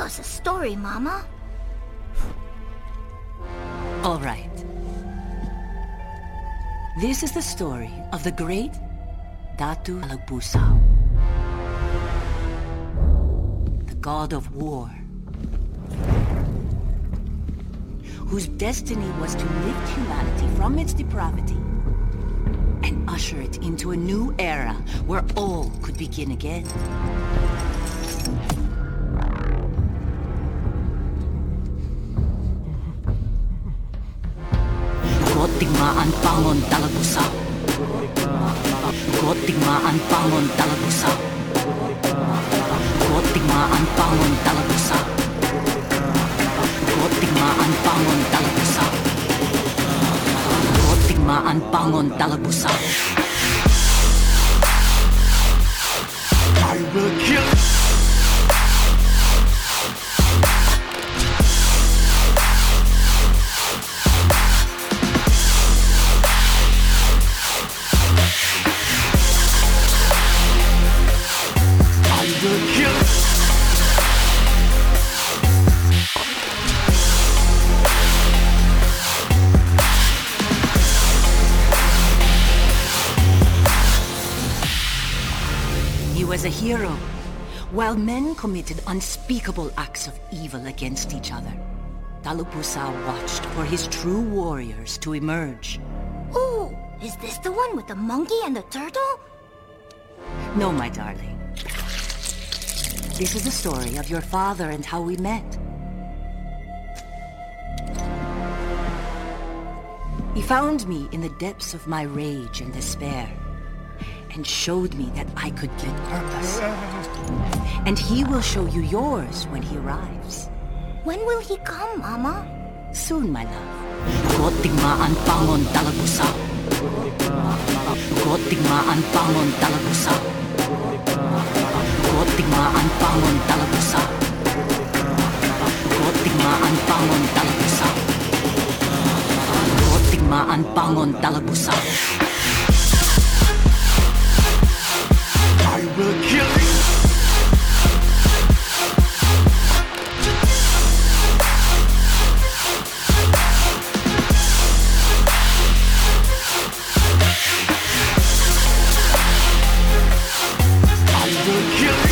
Tell us a story, Mama. All right. This is the story of the great Datu Talagbusao, the god of war, whose destiny was to lift humanity from its depravity and usher it into a new era where all could begin again. Gotigmaan pangon Talagbusao. Gotigmaan pangon Talagbusao. Gotigmaan pangon Talagbusao. Gotigmaan pangon Talagbusao. Gotigmaan pangon Talagbusao. I will kill you. He was a hero, while men committed unspeakable acts of evil against each other. Talagbusao watched for his true warriors to emerge. Ooh, is this the one with the monkey and the turtle? No, my darling. This is the story of your father and how we met. He found me in the depths of my rage and despair, and showed me that I could give purpose. And he will show you yours when he arrives. When will he come, Mama? Soon, my love. Gotigmaan pangon Talagbusao. Gotigmaan pangon Talagbusao. Gotigmaan pangon Talagbusao. Gotigmaan pangon Talagbusao. Gotigmaan pangon Talagbusao. I will kill you. I will kill you.